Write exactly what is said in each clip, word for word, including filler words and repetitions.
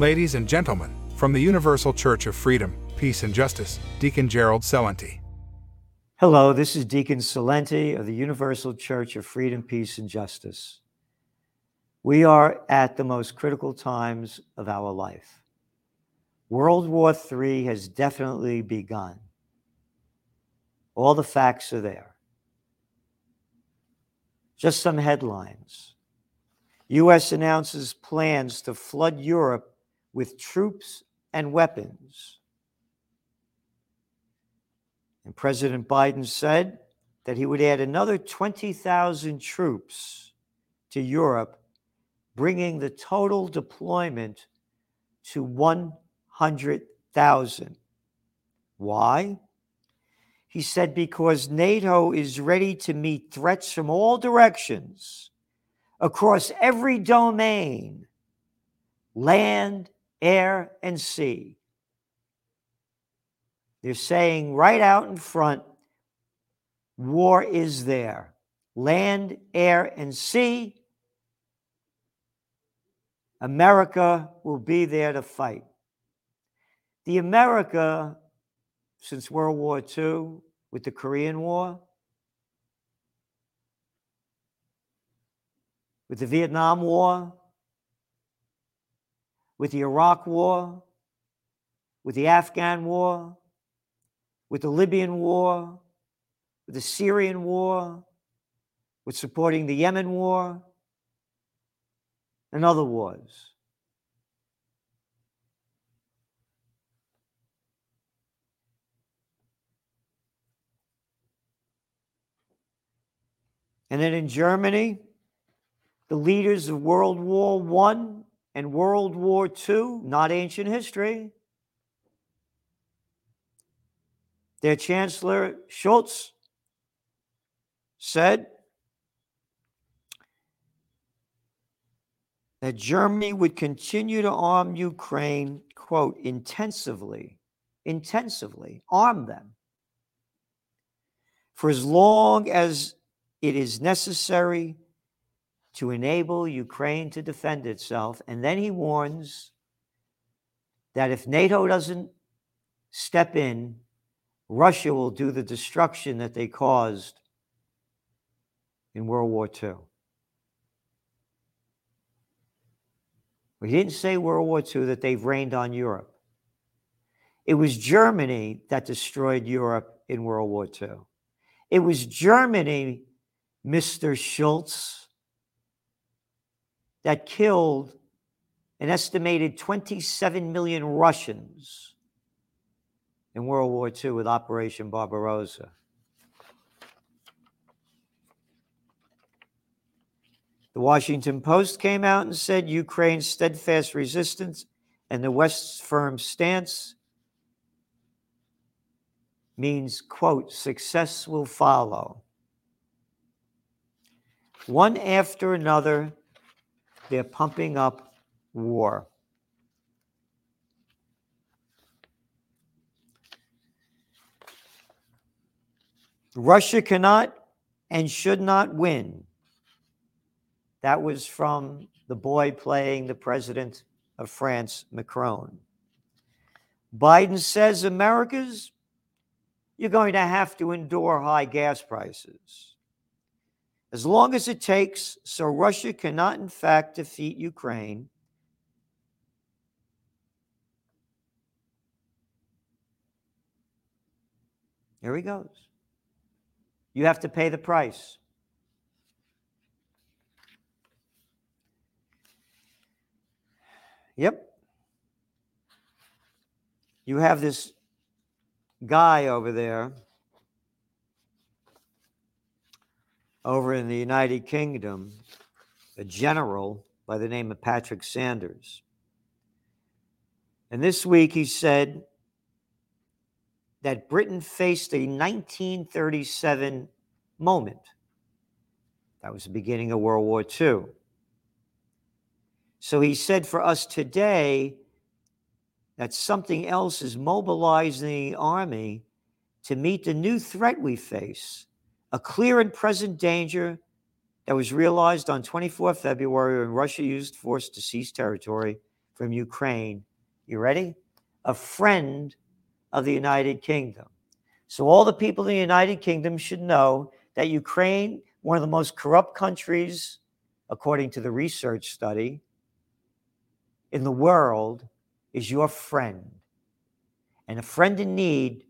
Ladies and gentlemen, from the Universal Church of Freedom, Peace, and Justice, Deacon Gerald Celente. Hello, this is Deacon Celente of the Universal Church of Freedom, Peace, and Justice. We are at the most critical times of our life. World War Three has definitely begun. All the facts are there. Just some headlines. U S announces plans to flood Europe with troops and weapons. And President Biden said that he would add another twenty thousand troops to Europe, bringing the total deployment to one hundred thousand. Why? He said because NATO is ready to meet threats from all directions across every domain, land, air, and sea. They're saying right out in front, war is there. Land, air, and sea. America will be there to fight. The America, since World War Two, with the Korean War, with the Vietnam War, with the Iraq War, with the Afghan War, with the Libyan War, with the Syrian War, with supporting the Yemen War, and other wars. And then in Germany, the leaders of World War One and World War Two, not ancient history, their Chancellor Schultz said that Germany would continue to arm Ukraine, quote, intensively, intensively arm them for as long as it is necessary to enable Ukraine to defend itself. And then he warns that if NATO doesn't step in, Russia will do the destruction that they caused in World War Two. He didn't say World War Two that they've rained on Europe. It was Germany that destroyed Europe in World War Two. It was Germany, Mister Schultz, that killed an estimated twenty-seven million Russians in World War Two with Operation Barbarossa. The Washington Post came out and said Ukraine's steadfast resistance and the West's firm stance means, quote, success will follow. One after another, they're pumping up war. Russia cannot and should not win. That was from the boy playing the president of France, Macron. Biden says, Americans, you're going to have to endure high gas prices as long as it takes, so Russia cannot, in fact, defeat Ukraine. Here he goes. You have to pay the price. Yep. You have this guy over there, over in the United Kingdom, a general by the name of Patrick Sanders. And this week he said that Britain faced a nineteen thirty-seven moment. That was the beginning of World War Two. So he said for us today that something else is mobilizing the army to meet the new threat we face, a clear and present danger that was realized on the twenty-fourth of February when Russia used force to seize territory from Ukraine. You ready? A friend of the United Kingdom. So all the people in the United Kingdom should know that Ukraine, one of the most corrupt countries, according to the research study, in the world, is your friend. And a friend in need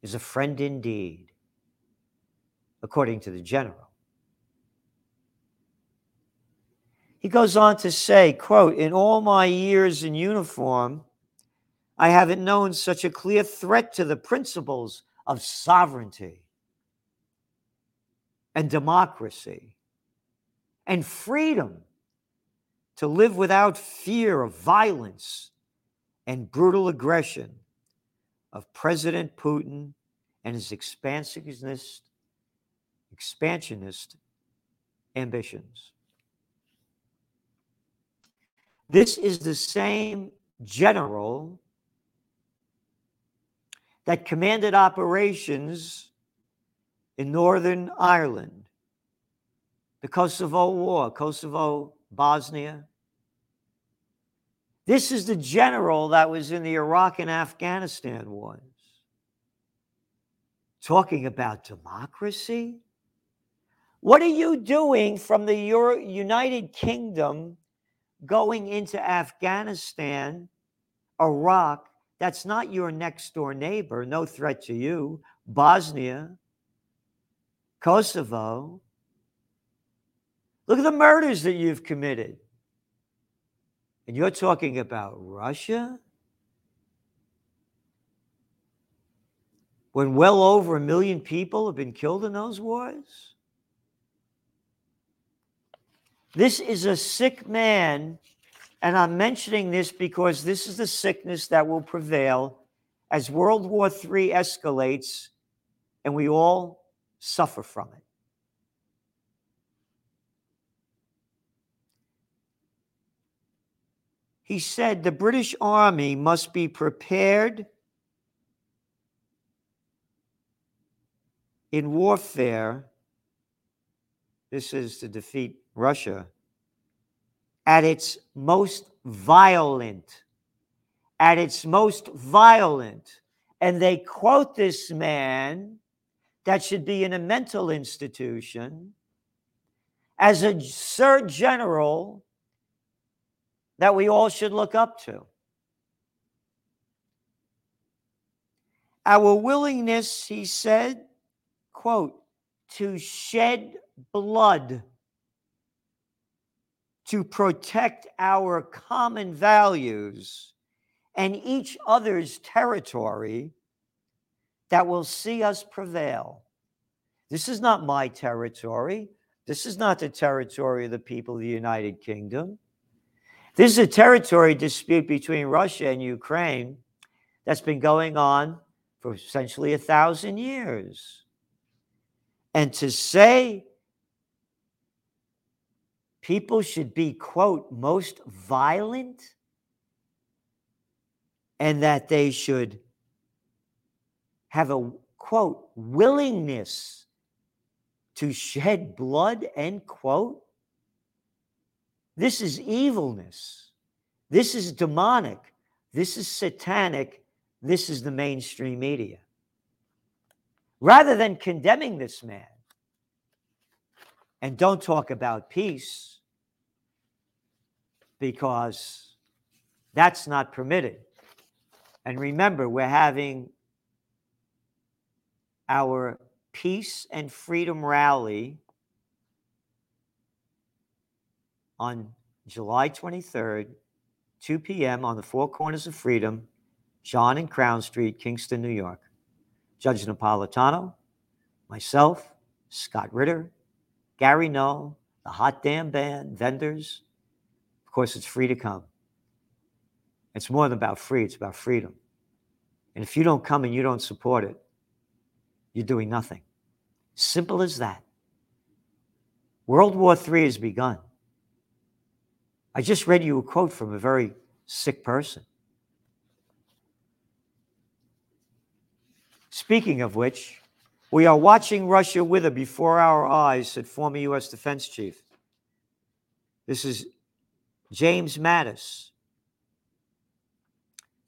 is a friend indeed, according to the general. He goes on to say, quote, in all my years in uniform, I haven't known such a clear threat to the principles of sovereignty and democracy and freedom to live without fear of violence and brutal aggression of President Putin and his expansionist, expansionist ambitions. This is the same general that commanded operations in Northern Ireland, the Kosovo War, Kosovo, Bosnia. This is the general that was in the Iraq and Afghanistan wars. Talking about democracy? What are you doing from the Euro- United Kingdom going into Afghanistan, Iraq, that's not your next door neighbor, no threat to you, Bosnia, Kosovo. Look at the murders that you've committed. And you're talking about Russia? When well over a million people have been killed in those wars? This is a sick man, and I'm mentioning this because this is the sickness that will prevail as World War Three escalates, and we all suffer from it. He said the British Army must be prepared in warfare. This is to defeat Russia, at its most violent, at its most violent. And they quote this man that should be in a mental institution as a Sir General that we all should look up to. Our willingness, he said, quote, to shed blood to protect our common values and each other's territory that will see us prevail. This is not my territory. This is not the territory of the people of the United Kingdom. This is a territory dispute between Russia and Ukraine that's been going on for essentially a thousand years. And to say people should be, quote, most violent, and that they should have a, quote, willingness to shed blood, end quote. This is evilness. This is demonic. This is satanic. This is the mainstream media. Rather than condemning this man, and don't talk about peace, because that's not permitted. And remember, we're having our Peace and Freedom rally on July twenty-third, two p.m. on the Four Corners of Freedom, John and Crown Street, Kingston, New York. Judge Napolitano, myself, Scott Ritter, Gary Null, the Hot Damn Band, vendors. Of course, it's free to come. It's more than about free, it's about freedom. And if you don't come and you don't support it, you're doing nothing. Simple as that. World War Three has begun. I just read you a quote from a very sick person. Speaking of which, we are watching Russia wither before our eyes, said former U S Defense Chief. This is James Mattis,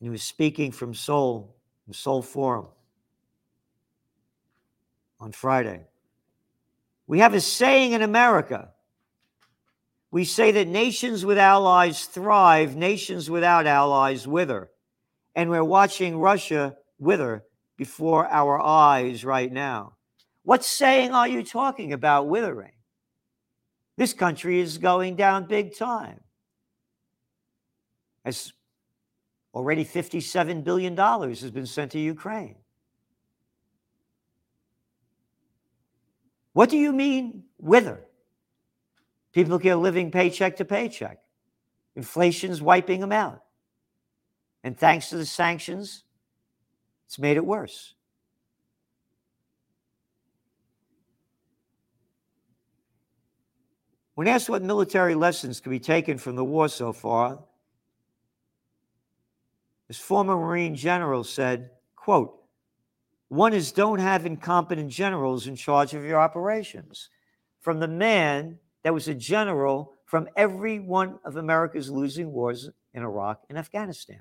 and he was speaking from Seoul, the Seoul Forum, on Friday. We have a saying in America. We say that nations with allies thrive, nations without allies wither. And we're watching Russia wither before our eyes right now. What saying are you talking about withering? This country is going down big time. As already fifty-seven billion dollars has been sent to Ukraine. What do you mean, wither? People get living paycheck to paycheck. Inflation's wiping them out. And thanks to the sanctions, it's made it worse. When asked what military lessons can be taken from the war so far, this former Marine general said, quote, one is don't have incompetent generals in charge of your operations. From the man that was a general from every one of America's losing wars in Iraq and Afghanistan.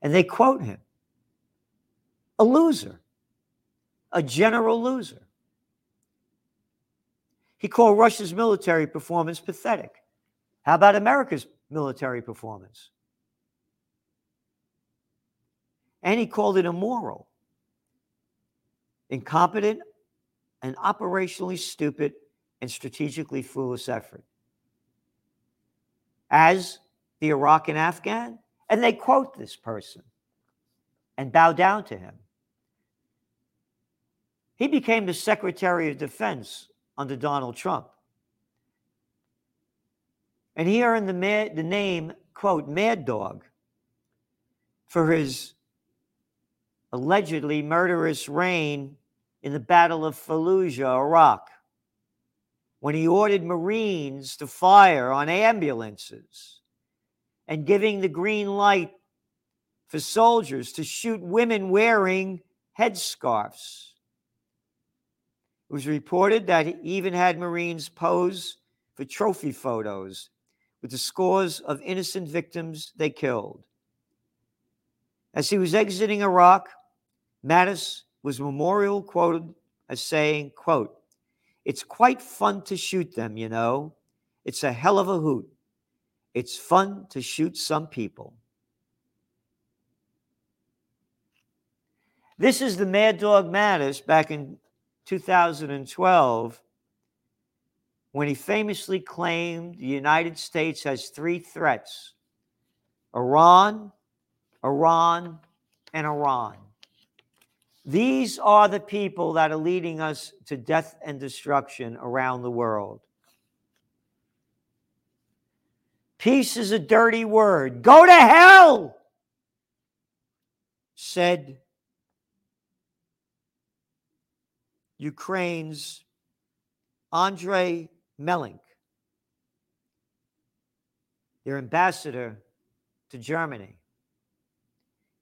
And they quote him, a loser, a general loser. He called Russia's military performance pathetic. How about America's military performance? And he called it immoral, incompetent, and operationally stupid and strategically foolish effort. As the Iraq and Afghan, and they quote this person and bow down to him. He became the Secretary of Defense under Donald Trump. And he earned the, mad, the name, quote, Mad Dog for his allegedly murderous reign in the Battle of Fallujah, Iraq, when he ordered Marines to fire on ambulances and giving the green light for soldiers to shoot women wearing headscarves. It was reported that he even had Marines pose for trophy photos with the scores of innocent victims they killed. As he was exiting Iraq, Mattis was memorial quoted as saying, quote, it's quite fun to shoot them, you know. It's a hell of a hoot. It's fun to shoot some people. This is the Mad Dog Mattis back in two thousand twelve, when he famously claimed the United States has three threats: Iran, Iran, and Iran. These are the people that are leading us to death and destruction around the world. Peace is a dirty word. Go to hell, said Ukraine's Andriy Melnyk, their ambassador to Germany,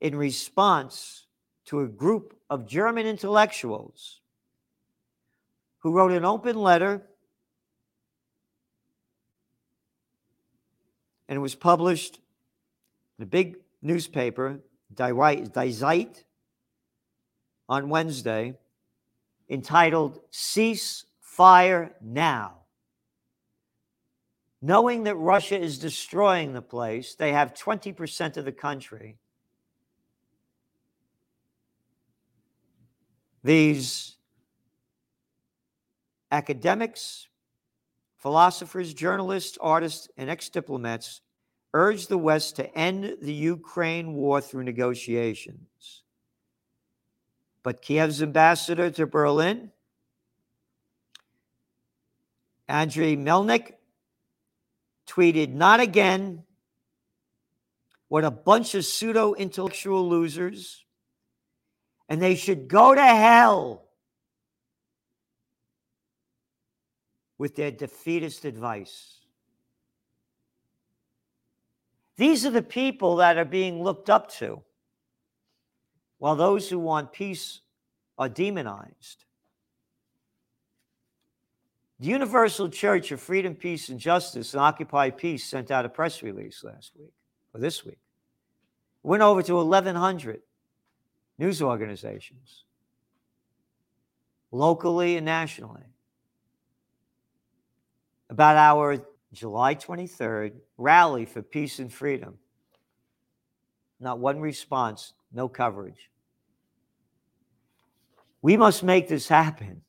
in response to a group of German intellectuals who wrote an open letter, and it was published in a big newspaper, Die Zeit, on Wednesday, entitled Cease Fire Now. Knowing that Russia is destroying the place, they have twenty percent of the country. These academics, philosophers, journalists, artists, and ex-diplomats urge the West to end the Ukraine war through negotiations. But Kiev's ambassador to Berlin, Andriy Melnyk, tweeted, not again. What a bunch of pseudo-intellectual losers. And they should go to hell with their defeatist advice. These are the people that are being looked up to, while those who want peace are demonized. The Universal Church of Freedom, Peace, and Justice and Occupy Peace sent out a press release last week, or this week, went over to eleven hundred news organizations, locally and nationally, about our July twenty-third rally for peace and freedom. Not one response, no coverage. We must make this happen.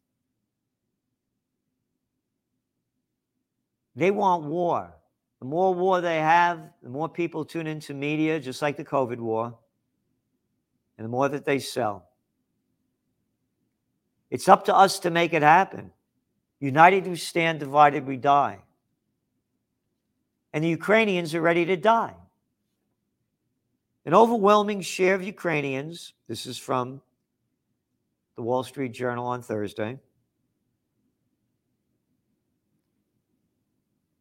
They want war. The more war they have, the more people tune into media, just like the COVID war, and the more that they sell. It's up to us to make it happen. United we stand, divided we die. And the Ukrainians are ready to die. An overwhelming share of Ukrainians, this is from the Wall Street Journal on Thursday,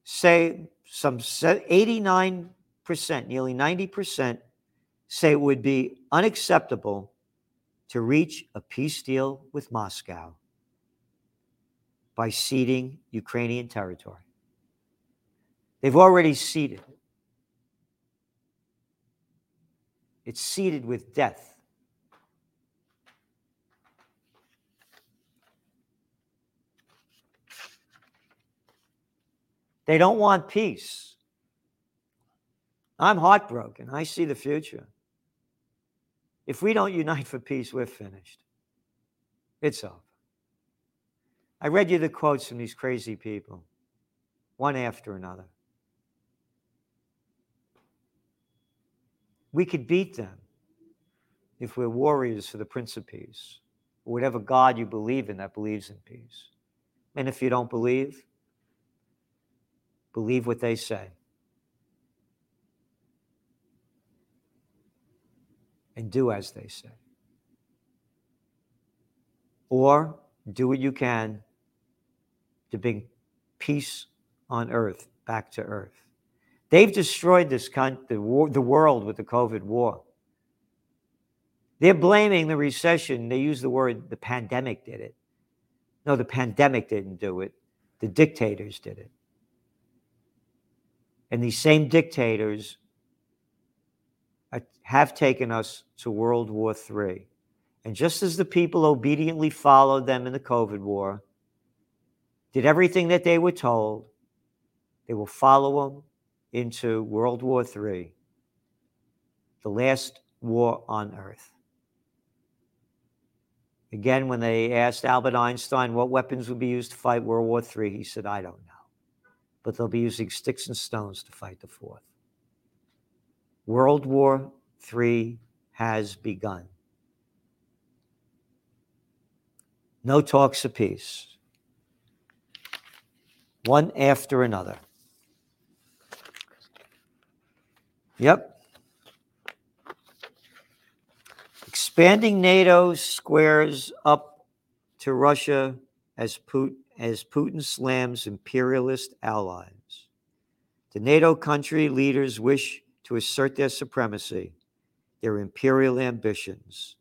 say some eighty-nine percent, nearly ninety percent, say it would be unacceptable to reach a peace deal with Moscow by ceding Ukrainian territory. They've already ceded it. It's seeded with death. They don't want peace. I'm heartbroken. I see the future. If we don't unite for peace, we're finished. It's over. I read you the quotes from these crazy people, one after another. We could beat them if we're warriors for the Prince of Peace, or whatever God you believe in that believes in peace. And if you don't believe, believe what they say. And do as they say. Or do what you can to bring peace on earth, back to earth. They've destroyed this con- the, war- the world with the COVID war. They're blaming the recession. They use the word, the pandemic did it. No, the pandemic didn't do it. The dictators did it. And these same dictators are, have taken us to World War Three. And just as the people obediently followed them in the COVID war, did everything that they were told, they will follow them into World War Three, the last war on earth. Again, when they asked Albert Einstein what weapons would be used to fight World War Three, he said, I don't know. But they'll be using sticks and stones to fight the fourth. World War Three has begun. No talks of peace. One after another. Yep. Expanding NATO squares up to Russia as Putin, as Putin slams imperialist allies. The NATO country leaders wish to assert their supremacy, their imperial ambitions.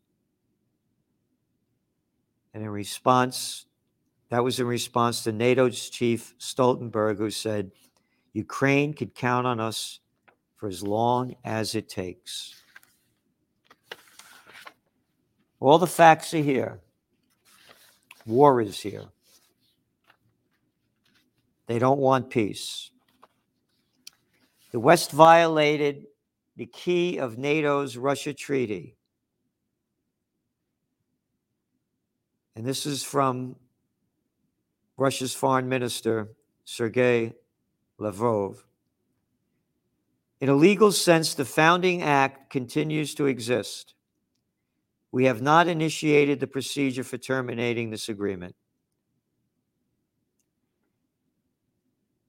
And in response, that was in response to NATO's chief Stoltenberg, who said, Ukraine could count on us for as long as it takes. All the facts are here. War is here. They don't want peace. The West violated the key of NATO's Russia treaty. And this is from Russia's foreign minister, Sergei Lavrov. In a legal sense, the Founding Act continues to exist. We have not initiated the procedure for terminating this agreement.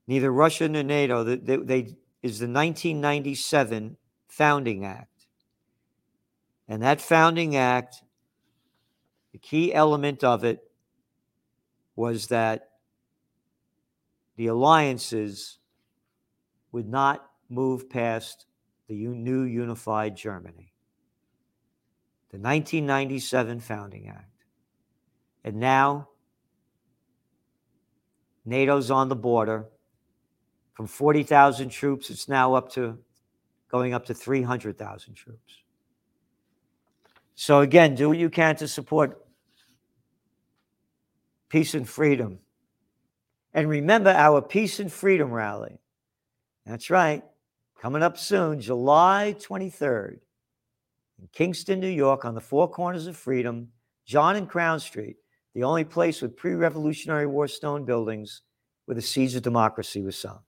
Neither Russia nor NATO, they, they, is the nineteen ninety-seven Founding Act. And that Founding Act, the key element of it was that the alliances would not move past the new unified Germany. The nineteen ninety-seven Founding Act. And now, NATO's on the border. From forty thousand troops, it's now up to going up to three hundred thousand troops. So again, do what you can to support peace and freedom. And remember our Peace and Freedom rally. That's right. Coming up soon, July twenty-third, in Kingston, New York, on the Four Corners of Freedom, John and Crown Street, the only place with pre-Revolutionary War stone buildings where the seeds of democracy was sown.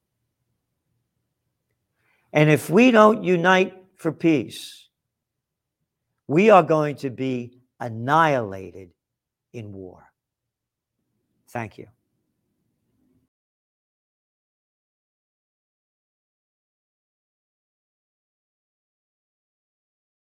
And if we don't unite for peace, we are going to be annihilated in war. Thank you.